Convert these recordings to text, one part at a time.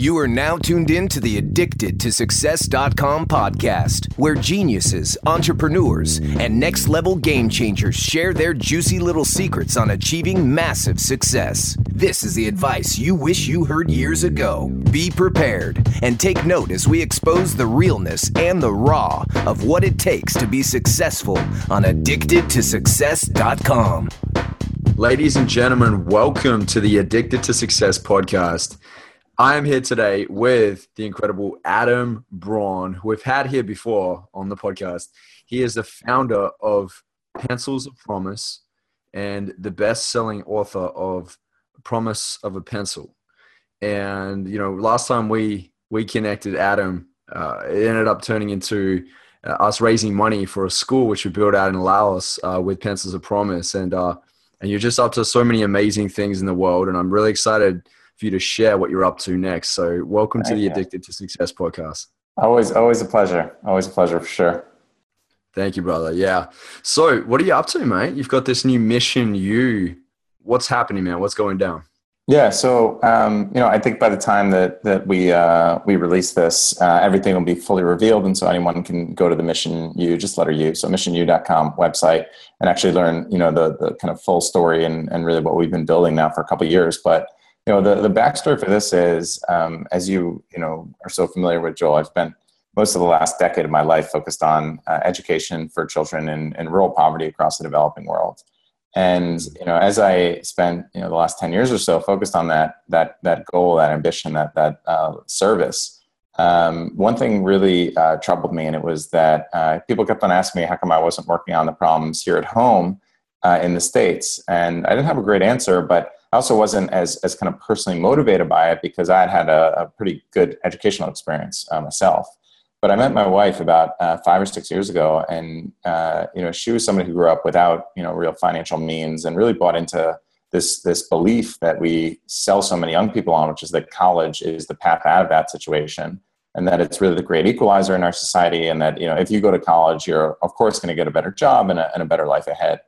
You are now tuned in to the AddictedToSuccess.com podcast, where geniuses, entrepreneurs, and next-level game changers share their juicy little secrets on achieving massive success. This is the advice you wish you heard years ago. Be prepared and take note as we expose the realness and the raw of what it takes to be successful on AddictedToSuccess.com. Ladies and gentlemen, welcome to the Addicted to Success podcast. I am here today with the incredible Adam Braun, who we've had here before on the podcast. He is the founder of Pencils of Promise and the best-selling author of Promise of a Pencil. And, you know, last time we connected, Adam, it ended up turning into us raising money for a school which we built out in Laos with Pencils of Promise. And you're just up to so many amazing things in the world. And I'm really excited for you to share what you're up to next. So welcome to the Addicted to Success podcast. Always a pleasure. Always a pleasure for sure. Thank you, brother. Yeah. So what are you up to, mate? You've got this new Mission U. What's happening, man? What's going down? Yeah. So, you know, I think by the time that we release this, everything will be fully revealed. And so anyone can go to the Mission U, just letter U. So missionu.com website and actually learn, you know, the kind of full story and really what we've been building now for a couple of years. But, you know, the backstory for this is, as you are so familiar with, Joel, I've spent most of the last decade of my life focused on education for children in rural poverty across the developing world. And, you know, as I spent, you know, the last 10 years or so focused on that goal, that ambition, that service, one thing really troubled me. And it was that people kept on asking me how come I wasn't working on the problems here at home in the States. And I didn't have a great answer, but I also wasn't as kind of personally motivated by it because I had a pretty good educational experience myself. But I met my wife about 5 or 6 years ago, and you know, she was somebody who grew up without, you know, real financial means, and really bought into this belief that we sell so many young people on, which is that college is the path out of that situation, and that it's really the great equalizer in our society, and that, you know, if you go to college, you're of course going to get a better job and a better life ahead,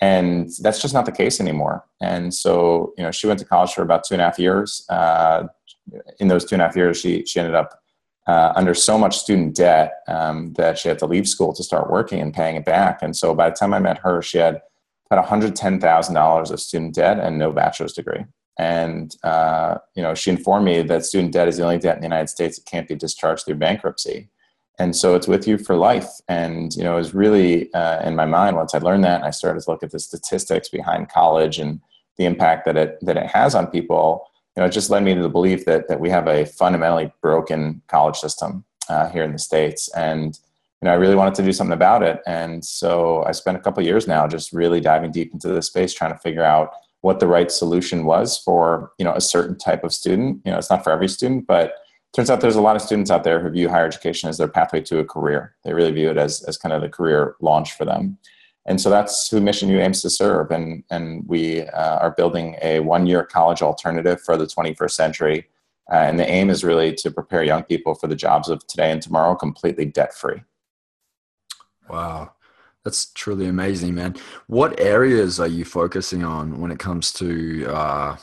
and that's just not the case anymore. And so, you know, she went to college for about 2.5 years. In those 2.5 years, she ended up under so much student debt that she had to leave school to start working and paying it back. And so by the time I met her, she had about $110,000 of student debt and no bachelor's degree. And, you know, she informed me that student debt is the only debt in the United States that can't be discharged through bankruptcy. And so it's with you for life. And, you know, it was really in my mind, once I learned that, and I started to look at the statistics behind college and the impact that it has on people. You know, it just led me to the belief that we have a fundamentally broken college system here in the States. And, you know, I really wanted to do something about it. And so I spent a couple of years now just really diving deep into this space, trying to figure out what the right solution was for, you know, a certain type of student. You know, it's not for every student, but it turns out there's a lot of students out there who view higher education as their pathway to a career. They really view it as kind of the career launch for them. And so that's who Mission U aims to serve. And we are building a 1-year college alternative for the 21st century. And the aim is really to prepare young people for the jobs of today and tomorrow completely debt-free. Wow. That's truly amazing, man. What areas are you focusing on when it comes to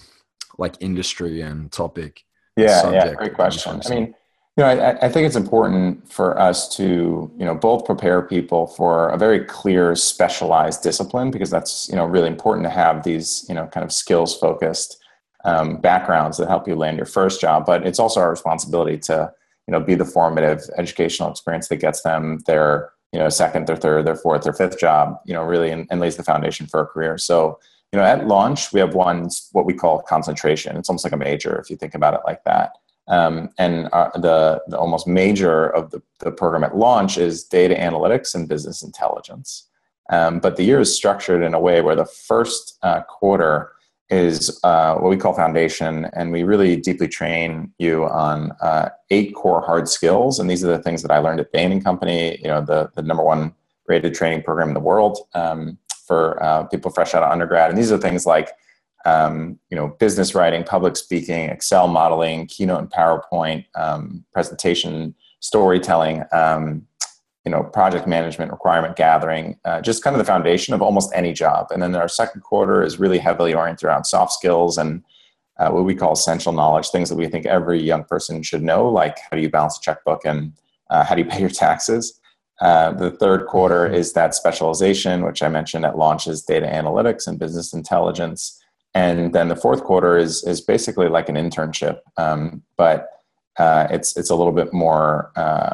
like industry and topic? Yeah, great question. I mean, you know, I think it's important for us to, you know, both prepare people for a very clear specialized discipline, because that's, you know, really important to have these, you know, kind of skills focused backgrounds that help you land your first job. But it's also our responsibility to, you know, be the formative educational experience that gets them their, you know, second, their third, their fourth, their fifth job, you know, really, and lays the foundation for a career. So, you know, at launch, we have one, what we call concentration. It's almost like a major if you think about it like that. And the almost major of the program at launch is data analytics and business intelligence. But the year is structured in a way where the first quarter is what we call foundation. And we really deeply train you on 8 core hard skills. And these are the things that I learned at Bain & Company, you know, the #1 rated training program in the world for people fresh out of undergrad. And these are things like you know, business writing, public speaking, Excel modeling, Keynote and PowerPoint, presentation, storytelling, you know, project management, requirement gathering, just kind of the foundation of almost any job. And then our second quarter is really heavily oriented around soft skills and what we call essential knowledge, things that we think every young person should know, like how do you balance a checkbook and how do you pay your taxes. The third quarter is that specialization, which I mentioned at launch is data analytics and business intelligence. And then the fourth quarter is basically like an internship, but it's a little bit more,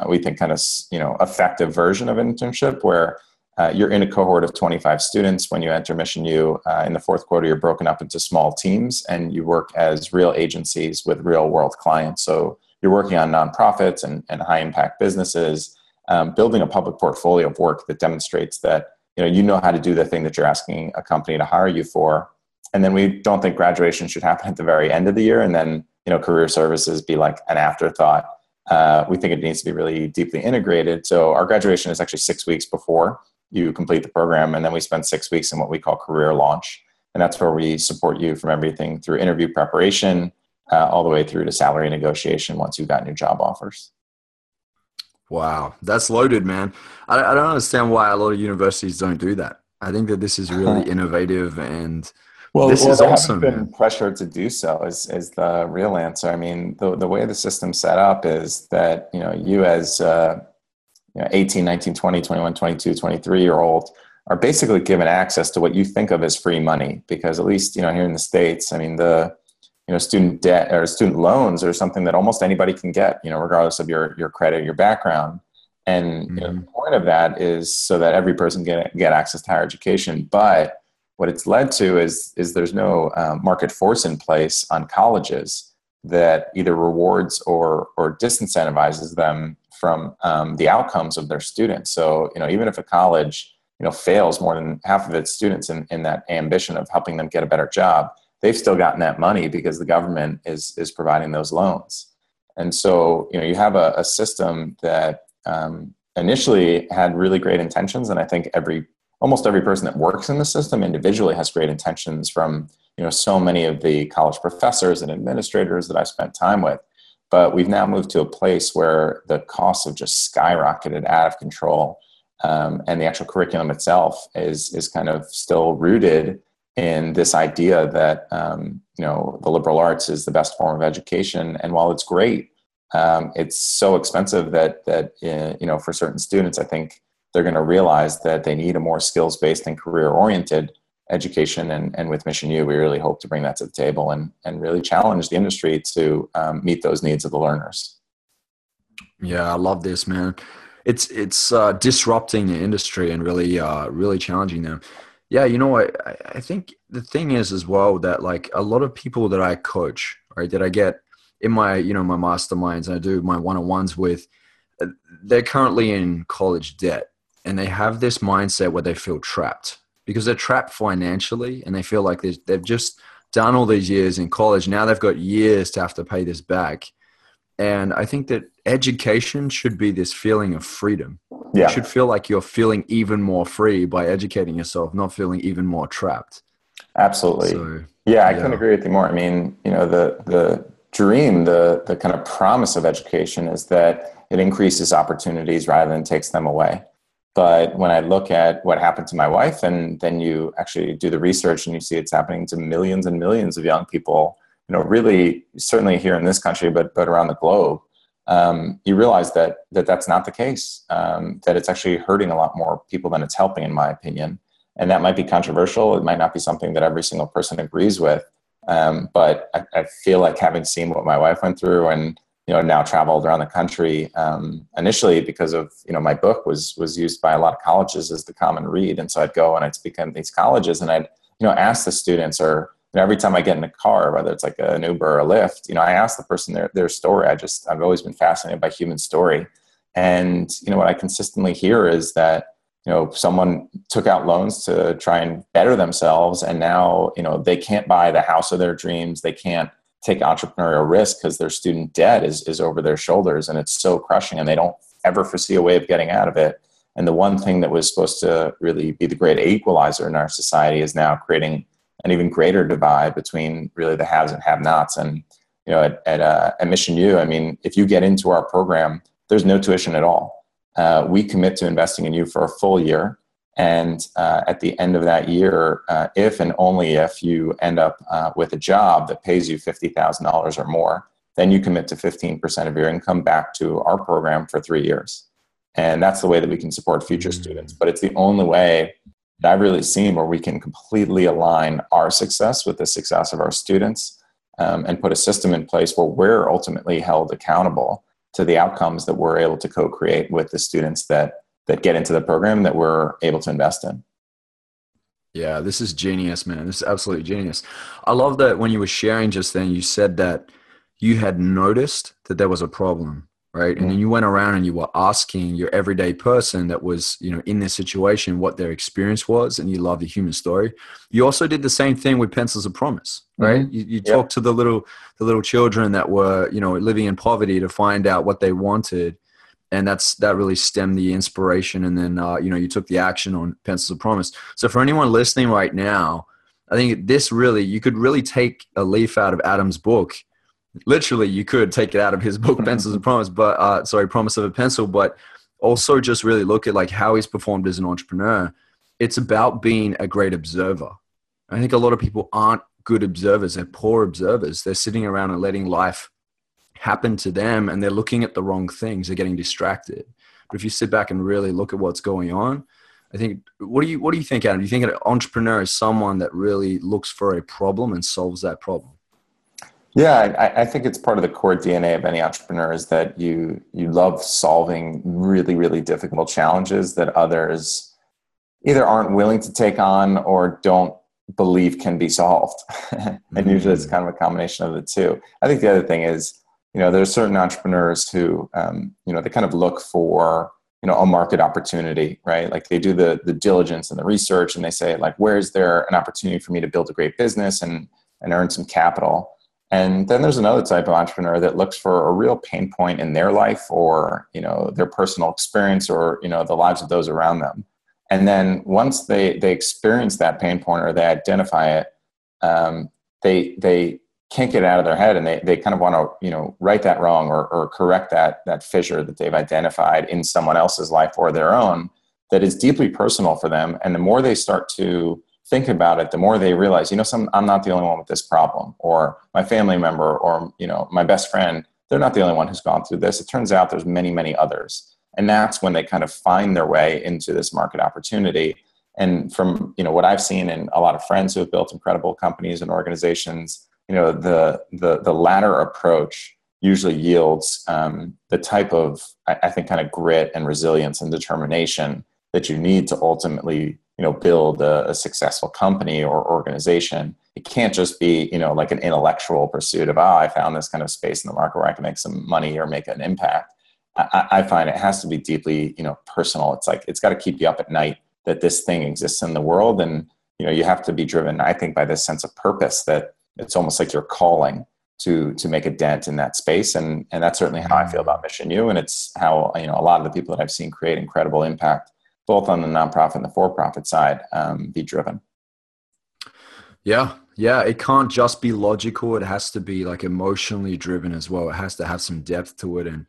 we think, kind of, you know, effective version of an internship where you're in a cohort of 25 students. When you enter Mission U in the fourth quarter, you're broken up into small teams and you work as real agencies with real world clients. So you're working on nonprofits and high impact businesses, building a public portfolio of work that demonstrates that, you know how to do the thing that you're asking a company to hire you for. And then we don't think graduation should happen at the very end of the year. And then, career services be like an afterthought. We think it needs to be really deeply integrated. So our graduation is actually 6 weeks before you complete the program. And then we spend 6 weeks in what we call career launch. And that's where we support you from everything through interview preparation, all the way through to salary negotiation once you've gotten your job offers. Wow. That's loaded, man. I don't understand why a lot of universities don't do that. I think that this is really innovative and Well, this is awesome. They haven't been pressured to do so is the real answer. I mean, the way the system's set up is that, you as 18, 19, 20, 21, 22, 23-year-old are basically given access to what you think of as free money, because at least, here in the States, I mean, the, student debt or student loans are something that almost anybody can get, regardless of your credit, your background. And the point of that is so that every person can get access to higher education. But what it's led to is there's no market force in place on colleges that either rewards or disincentivizes them from the outcomes of their students. So, even if a college, fails more than half of its students in that ambition of helping them get a better job, they've still gotten that money because the government is providing those loans. And so, you have a system that initially had really great intentions. And I think almost every person that works in the system individually has great intentions, from, so many of the college professors and administrators that I spent time with. But we've now moved to a place where the costs have just skyrocketed out of control. And the actual curriculum itself is kind of still rooted in this idea that, the liberal arts is the best form of education. And while it's great, it's so expensive that for certain students, I think, they're going to realize that they need a more skills-based and career-oriented education. And with Mission U, we really hope to bring that to the table and really challenge the industry to meet those needs of the learners. Yeah, I love this, man. It's disrupting the industry and really, really challenging them. Yeah, I think the thing is as well that, like, a lot of people that I coach, right, that I get in my, my masterminds, and I do my one-on-ones with, they're currently in college debt. And they have this mindset where they feel trapped because they're trapped financially, and they feel like they've just done all these years in college. Now they've got years to have to pay this back. And I think that education should be this feeling of freedom. Yeah. You should feel like you're feeling even more free by educating yourself, not feeling even more trapped. Absolutely. So, I couldn't agree with you more. I mean, the dream, the kind of promise of education is that it increases opportunities rather than takes them away. But when I look at what happened to my wife, and then you actually do the research and you see it's happening to millions and millions of young people, really certainly here in this country, but around the globe, you realize that that's not the case, that it's actually hurting a lot more people than it's helping, in my opinion. And that might be controversial. It might not be something that every single person agrees with. But I feel like, having seen what my wife went through and now traveled around the country, initially because of, my book was used by a lot of colleges as the common read. And so I'd go and I'd speak at these colleges, and I'd, ask the students, or every time I get in a car, whether it's like an Uber or a Lyft, I ask the person their story. I've always been fascinated by human story. And, what I consistently hear is that, someone took out loans to try and better themselves. And now, they can't buy the house of their dreams. They can't take entrepreneurial risk because their student debt is over their shoulders, and it's so crushing, and they don't ever foresee a way of getting out of it. And the one thing that was supposed to really be the great equalizer in our society is now creating an even greater divide between really the haves and have-nots. And, at Mission U, I mean, if you get into our program, there's no tuition at all. We commit to investing in you for a full year. And at the end of that year, if and only if you end up with a job that pays you $50,000 or more, then you commit to 15% of your income back to our program for 3 years. And that's the way that we can support future students. But it's the only way that I've really seen where we can completely align our success with the success of our students, and put a system in place where we're ultimately held accountable to the outcomes that we're able to co-create with the students that get into the program that we're able to invest in. Yeah, this is genius, man. This is absolutely genius. I love that when you were sharing just then, you said that you had noticed that there was a problem, right? And then you went around and you were asking your everyday person that was, you know, in this situation, what their experience was, and you love the human story. You also did the same thing with Pencils of Promise, right? You talked to the little children that were, you know, living in poverty to find out what they wanted. And that really stemmed the inspiration. And then, you know, you took the action on Pencils of Promise. So for anyone listening right now, I think you could really take a leaf out of Adam's book. Literally, you could take it out of his book, Pencils of Promise, but Promise of a Pencil, but also just really look at like how he's performed as an entrepreneur. It's about being a great observer. I think a lot of people aren't good observers. They're poor observers. They're sitting around and letting life happen to them, and they're looking at the wrong things. They're getting distracted. But if you sit back and really look at what's going on, I think, what do you think, Adam? Do you think an entrepreneur is someone that really looks for a problem and solves that problem? Yeah, I think it's part of the core DNA of any entrepreneur is that you love solving really, really difficult challenges that others either aren't willing to take on or don't believe can be solved. And usually it's kind of a combination of the two. I think the other thing is, you know, there's certain entrepreneurs who, you know, they kind of look for, you know, a market opportunity, right? Like they do the diligence and the research, and they say like, where's there an opportunity for me to build a great business and earn some capital? And then there's another type of entrepreneur that looks for a real pain point in their life or, you know, their personal experience or, you know, the lives of those around them. And then once they experience that pain point or they identify it, they can't get it out of their head, and they kind of want to, you know, right that wrong or correct that fissure that they've identified in someone else's life or their own that is deeply personal for them. And the more they start to think about it, the more they realize, you know, I'm not the only one with this problem, or my family member, or, you know, my best friend, they're not the only one who's gone through this. It turns out there's many, many others. And that's when they kind of find their way into this market opportunity. And from, you know, what I've seen in a lot of friends who have built incredible companies and organizations, you know, the latter approach usually yields the type of, I think, kind of grit and resilience and determination that you need to ultimately, you know, build a successful company or organization. It can't just be, you know, like an intellectual pursuit of, I found this kind of space in the market where I can make some money or make an impact. I find it has to be deeply, you know, personal. It's like, it's got to keep you up at night that this thing exists in the world. And, you know, you have to be driven, I think, by this sense of purpose that it's almost like you're calling to make a dent in that space. And that's certainly how I feel about Mission U. And it's how, you know, a lot of the people that I've seen create incredible impact both on the nonprofit and the for-profit side, be driven. Yeah. It can't just be logical. It has to be like emotionally driven as well. It has to have some depth to it. And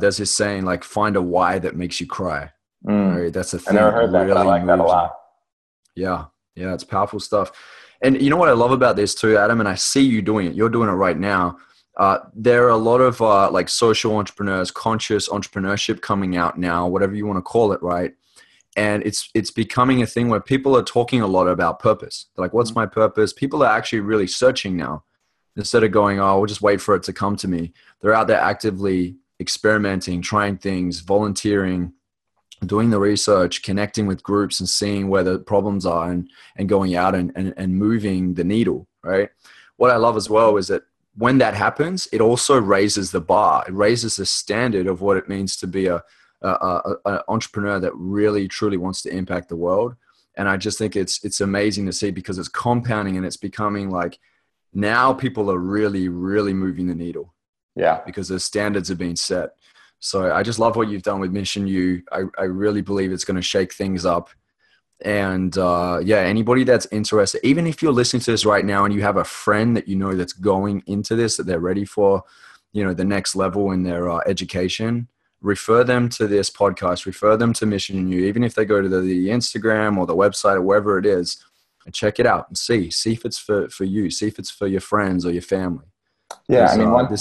there's this saying, like, find a why that makes you cry. Right? That's the thing. I never heard that, but I like that a lot. Yeah. It's powerful stuff. And you know what I love about this too, Adam, and I see you doing it. You're doing it right now. There are a lot of like social entrepreneurs, conscious entrepreneurship coming out now, whatever you want to call it, right? And it's becoming a thing where people are talking a lot about purpose. They're like, what's my purpose? People are actually really searching now. Instead of going, oh, we'll just wait for it to come to me. They're out there actively experimenting, trying things, volunteering, doing the research, connecting with groups and seeing where the problems are and going out and moving the needle, right? What I love as well is that when that happens, it also raises the bar. It raises the standard of what it means to be an entrepreneur that really truly wants to impact the world. And I just think it's amazing to see, because it's compounding and it's becoming like now people are really, really moving the needle. Yeah. Because the standards are being set. So I just love what you've done with Mission U. I really believe it's going to shake things up. And anybody that's interested, even if you're listening to this right now and you have a friend that you know that's going into this, that they're ready for, you know, the next level in their education, refer them to this podcast, refer them to Mission U, even if they go to the Instagram or the website or wherever it is, and check it out and see if it's for you, see if it's for your friends or your family. Yeah, I mean, one thing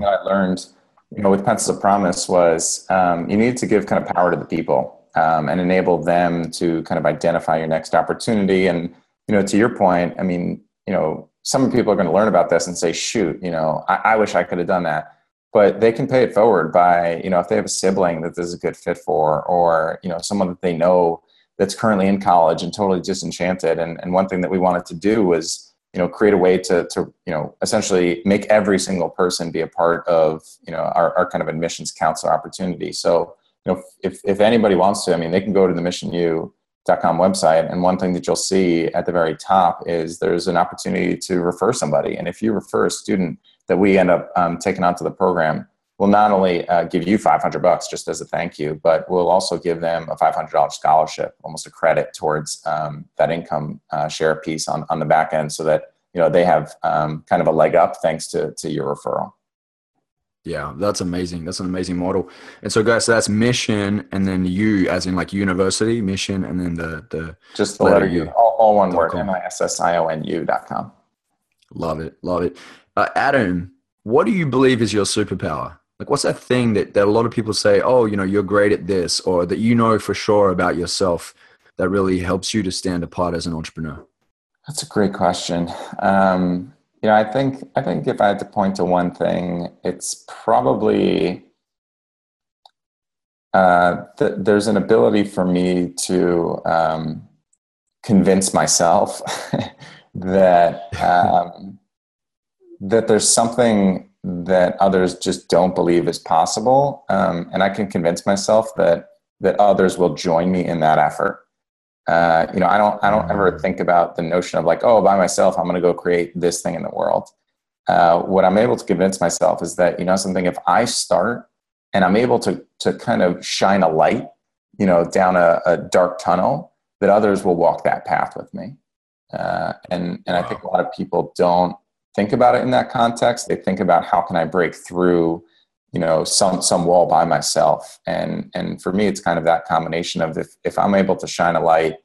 that I learned, you know, with Pencils of Promise was you need to give kind of power to the people and enable them to kind of identify your next opportunity. And, you know, to your point, I mean, you know, some people are going to learn about this and say, shoot, you know, I wish I could have done that. But they can pay it forward by, you know, if they have a sibling that this is a good fit for, or, you know, someone that they know that's currently in college and totally disenchanted. And one thing that we wanted to do was, you know, create a way to, you know, essentially make every single person be a part of, you know, our kind of admissions counselor opportunity. So, you know, if anybody wants to, I mean, they can go to the MissionU.com website. And one thing that you'll see at the very top is there's an opportunity to refer somebody. And if you refer a student that we end up taking onto the program, we'll not only give you $500 just as a thank you, but we'll also give them a $500 scholarship, almost a credit towards that income share piece on the back end, so that, you know, they have kind of a leg up thanks to your referral. Yeah, that's amazing. That's an amazing model. And so, guys, so that's Mission and then U, as in like university, Mission, and then the just the letter U. All one word, MISSIONU.com. Love it. Love it. Adam, what do you believe is your superpower? Like, what's that thing that a lot of people say, oh, you know, you're great at this, or that you know for sure about yourself that really helps you to stand apart as an entrepreneur? That's a great question. You know, I think if I had to point to one thing, it's probably there's an ability for me to convince myself that there's something that others just don't believe is possible, and I can convince myself that others will join me in that effort. You know, I don't ever think about the notion of like, oh, by myself, I'm going to go create this thing in the world. What I'm able to convince myself is that, you know, something, if I start and I'm able to kind of shine a light, you know, down a dark tunnel, that others will walk that path with me. And I think a lot of people don't think about it in that context. They think about how can I break through, you know, some wall by myself. And for me, it's kind of that combination of if I'm able to shine a light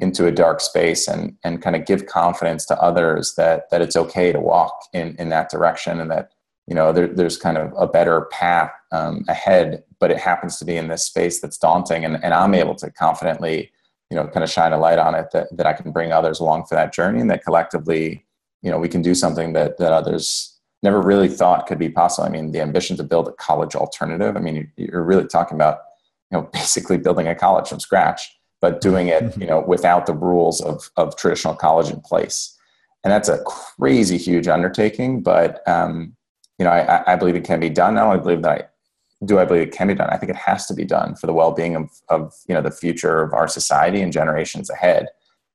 into a dark space and kind of give confidence to others that it's okay to walk in that direction, and that, you know, there's kind of a better path ahead, but it happens to be in this space that's daunting. And I'm able to confidently, you know, kind of shine a light on it that I can bring others along for that journey, and that collectively, you know, we can do something that others never really thought could be possible. I mean, the ambition to build a college alternative, I mean, you're really talking about, you know, basically building a college from scratch, but doing it, you know, without the rules of traditional college in place. And that's a crazy huge undertaking, but, you know, I believe it can be done. Not only do I believe it can be done, I think it has to be done for the well-being of you know, the future of our society and generations ahead.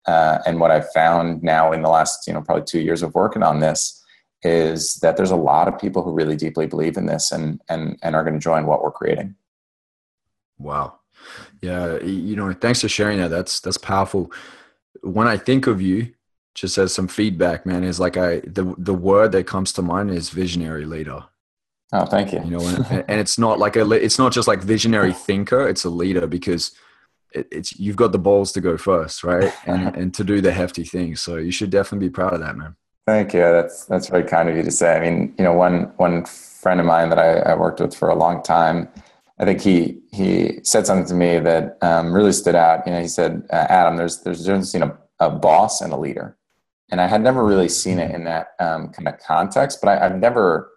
And what I've found now in the last, you know, probably 2 years of working on this, is that there's a lot of people who really deeply believe in this and are going to join what we're creating. Wow. Yeah. You know, thanks for sharing that. That's powerful. When I think of you, just as some feedback, man, is like the word that comes to mind is visionary leader. Oh, thank you. You know, and it's not like it's not just like visionary thinker, it's a leader, because it's, you've got the balls to go first, right? And to do the hefty thing. So you should definitely be proud of that, man. Thank you. That's very kind of you to say. I mean, you know, one friend of mine that I worked with for a long time, I think he said something to me that really stood out. You know, he said, Adam, there's a difference between a boss and a leader. And I had never really seen it in that kind of context, but I've never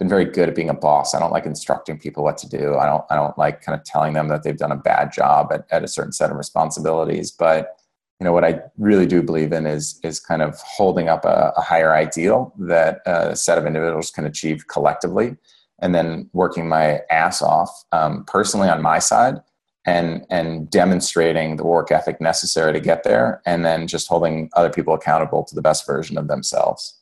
been very good at being a boss. I don't like instructing people what to do. I don't like kind of telling them that they've done a bad job at a certain set of responsibilities, but you know, what I really do believe in is kind of holding up a higher ideal that a set of individuals can achieve collectively, and then working my ass off personally on my side and demonstrating the work ethic necessary to get there, and then just holding other people accountable to the best version of themselves.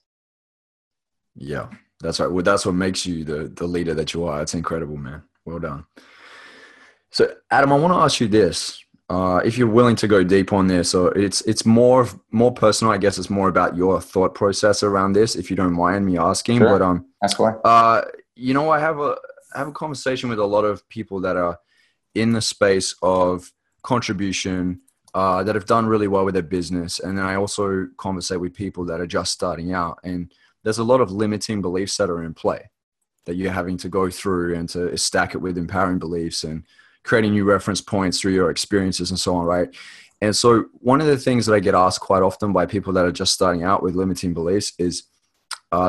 Yeah, that's right. Well, that's what makes you the leader that you are. It's incredible, man. Well done. So, Adam, I want to ask you this. If you're willing to go deep on this, or it's more personal, I guess it's more about your thought process around this, if you don't mind me asking. Sure. But ask why. you know, I have a conversation with a lot of people that are in the space of contribution, that have done really well with their business. And then I also conversate with people that are just starting out, and there's a lot of limiting beliefs that are in play that you're having to go through and to stack it with empowering beliefs and creating new reference points through your experiences and so on. Right. And so one of the things that I get asked quite often by people that are just starting out with limiting beliefs is,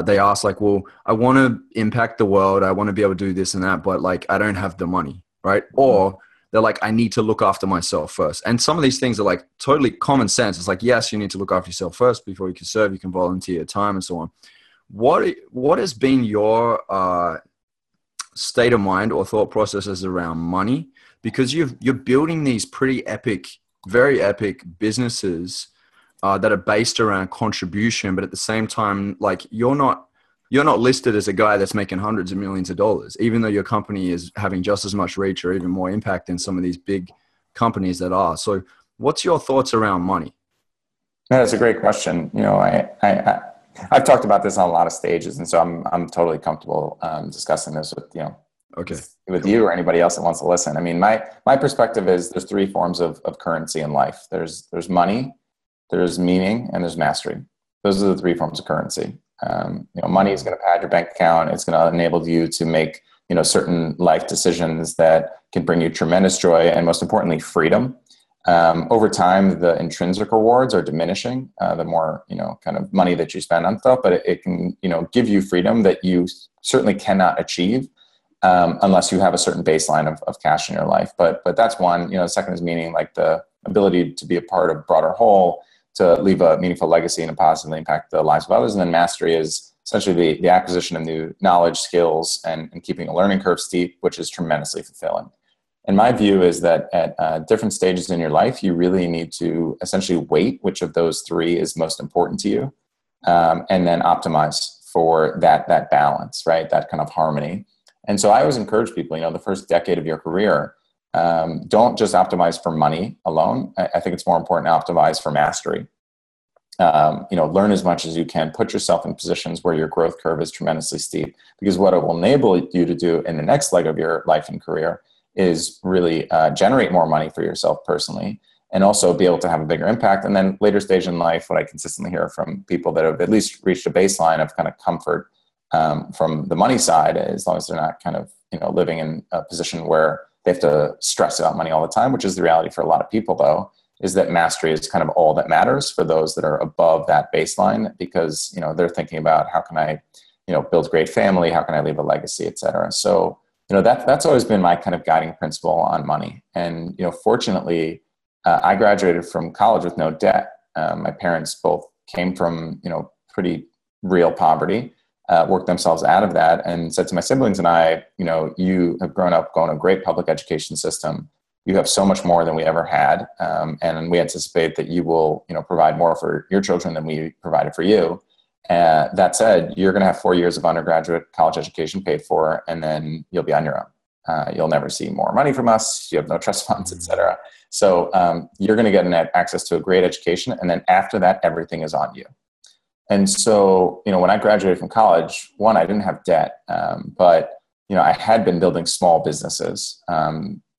they ask like, well, I want to impact the world. I want to be able to do this and that, but like, I don't have the money. Right. Or they're like, I need to look after myself first. And some of these things are like totally common sense. It's like, yes, you need to look after yourself first before you can serve, you can volunteer your time and so on. What has been your state of mind or thought processes around money? Because you're building these pretty epic, very epic businesses that are based around contribution, but at the same time, like you're not listed as a guy that's making hundreds of millions of dollars, even though your company is having just as much reach or even more impact than some of these big companies that are. So, what's your thoughts around money? No, that's a great question. You know, I've talked about this on a lot of stages, and so I'm totally comfortable discussing this with you or anybody else that wants to listen. I mean, my perspective is there's three forms of currency in life. There's money, there's meaning, and there's mastery. Those are the three forms of currency. You know, money is going to pad your bank account. It's going to enable you to make, you know, certain life decisions that can bring you tremendous joy and, most importantly, freedom. Over time, the intrinsic rewards are diminishing, the more, you know, kind of money that you spend on stuff, but it can, you know, give you freedom that you certainly cannot achieve, unless you have a certain baseline of cash in your life. But that's one. You know, second is meaning, like the ability to be a part of broader whole, to leave a meaningful legacy and positively impact the lives of others. And then mastery is essentially the acquisition of new knowledge, skills, and keeping a learning curve steep, which is tremendously fulfilling. And my view is that at different stages in your life, you really need to essentially weight which of those three is most important to you, and then optimize for that balance, right? That kind of harmony. And so I always encourage people, you know, the first decade of your career, don't just optimize for money alone. I think it's more important to optimize for mastery. You know, learn as much as you can, put yourself in positions where your growth curve is tremendously steep, because what it will enable you to do in the next leg of your life and career is really generate more money for yourself personally, and also be able to have a bigger impact. And then later stage in life, what I consistently hear from people that have at least reached a baseline of kind of comfort from the money side, as long as they're not kind of, you know, living in a position where they have to stress about money all the time, which is the reality for a lot of people though, is that mastery is kind of all that matters for those that are above that baseline, because, you know, they're thinking about how can I, you know, build a great family, how can I leave a legacy, et cetera. So, you know, that's always been my kind of guiding principle on money. And, you know, fortunately, I graduated from college with no debt. My parents both came from, you know, pretty real poverty, worked themselves out of that, and said to my siblings and I, you know, you have grown up going to a great public education system. You have so much more than we ever had. And we anticipate that you will, you know, provide more for your children than we provided for you. That said, you're going to have 4 years of undergraduate college education paid for, and then you'll be on your own. You'll never see more money from us. You have no trust funds, et cetera. So you're going to get access to a great education. And then after that, everything is on you. And so, you know, when I graduated from college, one, I didn't have debt, but, you know, I had been building small businesses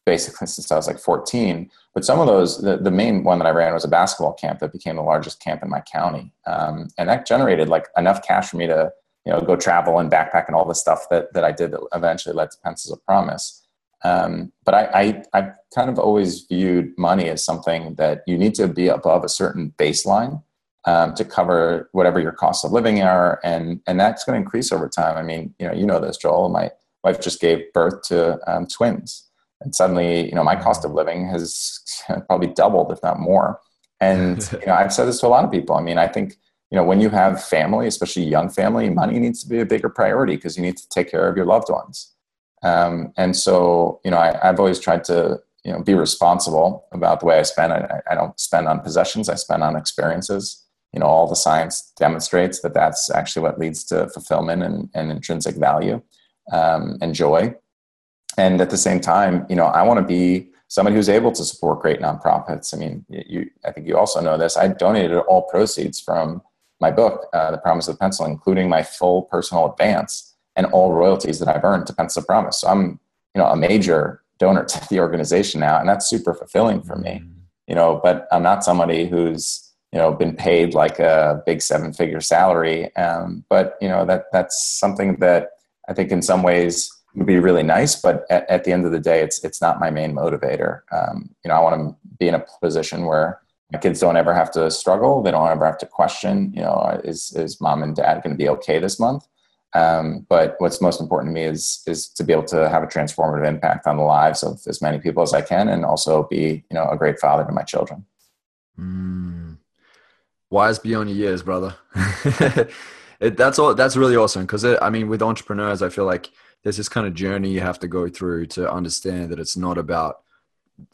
basically since I was like 14. But some of those, the main one that I ran was a basketball camp that became the largest camp in my county. And that generated like enough cash for me to, you know, go travel and backpack and all the stuff that I did that eventually led to Pencils of Promise. But I kind of always viewed money as something that you need to be above a certain baseline to cover whatever your costs of living are. And that's going to increase over time. I mean, you know this, Joel, my wife just gave birth to twins. And suddenly, you know, my cost of living has probably doubled, if not more. And, you know, I've said this to a lot of people. I mean, I think, you know, when you have family, especially young family, money needs to be a bigger priority because you need to take care of your loved ones. And so, you know, I've always tried to, you know, be responsible about the way I spend. I don't spend on possessions. I spend on experiences. You know, all the science demonstrates that that's actually what leads to fulfillment and intrinsic value and joy. And at the same time, you know, I want to be somebody who's able to support great nonprofits. I mean, I think you also know this. I donated all proceeds from my book, The Promise of a Pencil, including my full personal advance and all royalties that I've earned to Pencils of Promise. So I'm, a major donor to the organization now, and that's super fulfilling for me, but I'm not somebody who's, been paid like a big 7-figure salary. But that's something that I think in some ways would be really nice, but at the end of the day, it's not my main motivator. I want to be in a position where my kids don't ever have to struggle. They don't ever have to question, is mom and dad going to be okay this month? But what's most important to me is to be able to have a transformative impact on the lives of as many people as I can, and also be, a great father to my children. Wise beyond your years, brother. That's really awesome. Because with entrepreneurs, I feel like there's this kind of journey you have to go through to understand that it's not about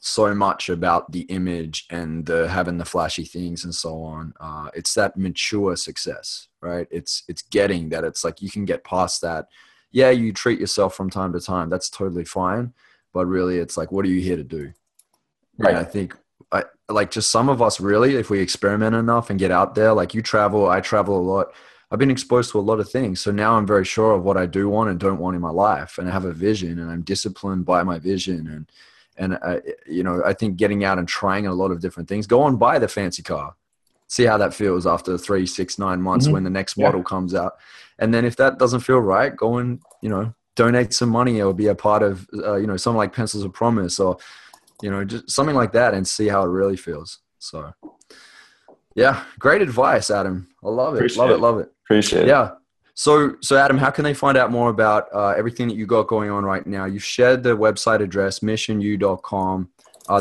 so much about the image and having the flashy things and so on. It's that mature success, right? It's getting that. It's like you can get past that. Yeah, you treat yourself from time to time. That's totally fine. But really, it's like, what are you here to do? Right. And I think just some of us really, if we experiment enough and get out there, like you travel, I travel a lot. I've been exposed to a lot of things. So now I'm very sure of what I do want and don't want in my life. And I have a vision, and I'm disciplined by my vision. And I think getting out and trying a lot of different things, go and buy the fancy car, see how that feels after 3, 6, 9 months when the next model comes out. And then if that doesn't feel right, go and, donate some money or be a part of, something like Pencils of Promise or, just something like that, and see how it really feels. So yeah, great advice, Adam. I love it. Appreciate it. Yeah. So Adam, how can they find out more about everything that you got going on right now? You've shared the website address, missionu.com.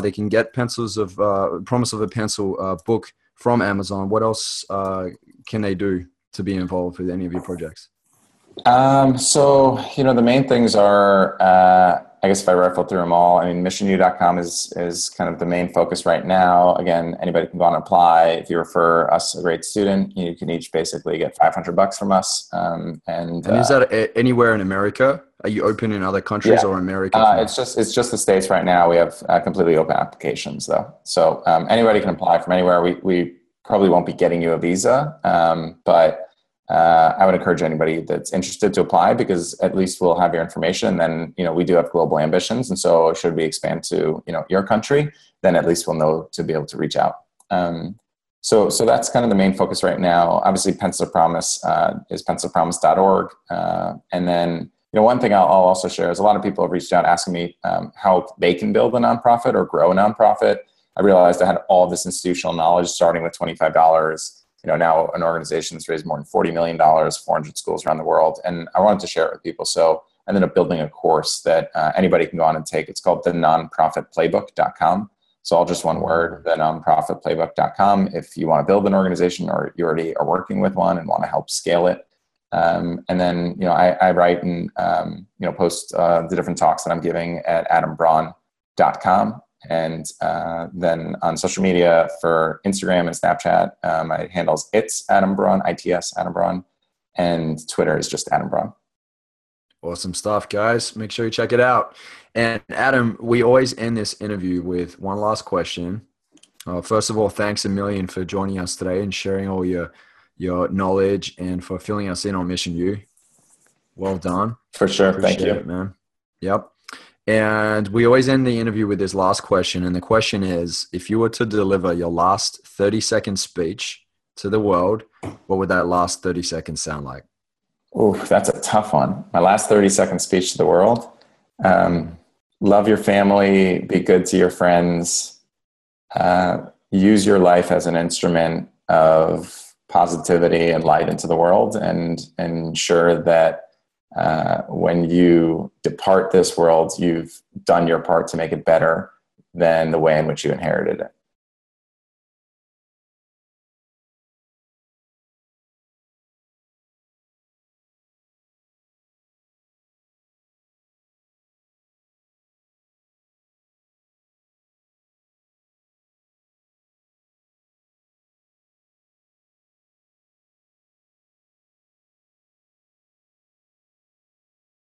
They can get Promise of a Pencil book from Amazon. What else can they do to be involved with any of your projects? The main things are, I guess if I rifle through them all, missionu.com is kind of the main focus right now. Again, anybody can go on and apply. If you refer us a great student, you can each basically get $500 from us. And is that anywhere in America? Are you open in other countries or America? It's just the States right now. We have completely open applications though. So anybody can apply from anywhere. We probably won't be getting you a visa, but I would encourage anybody that's interested to apply, because at least we'll have your information. And then, we do have global ambitions. And so should we expand to, your country, then at least we'll know to be able to reach out. So that's kind of the main focus right now. Obviously, Pencils of Promise is pencilsofpromise.org. And then, one thing I'll also share is a lot of people have reached out asking me how they can build a nonprofit or grow a nonprofit. I realized I had all this institutional knowledge starting with $25. Now an organization that's raised more than $40 million, 400 schools around the world. And I wanted to share it with people. So I ended up building a course that anybody can go on and take. It's called the nonprofitplaybook.com. So all just one word, the nonprofitplaybook.com. If you want to build an organization or you already are working with one and want to help scale it. And then, I write and, post the different talks that I'm giving at adambraun.com. And then on social media for Instagram and Snapchat, my handle's it's Adam Braun, ITS Adam Braun, and Twitter is just Adam Braun. Awesome stuff, guys. Make sure you check it out. And Adam, we always end this interview with one last question. First of all, thanks a million for joining us today and sharing all your knowledge and for filling us in on Mission U. Well done. For sure. Appreciate Thank you. It, man. Yep. And we always end the interview with this last question. And the question is, if you were to deliver your last 30-second speech to the world, what would that last 30 seconds sound like? Oh, that's a tough one. My last 30-second speech to the world. Love your family. Be good to your friends. Use your life as an instrument of positivity and light into the world, and ensure that when you depart this world, you've done your part to make it better than the way in which you inherited it.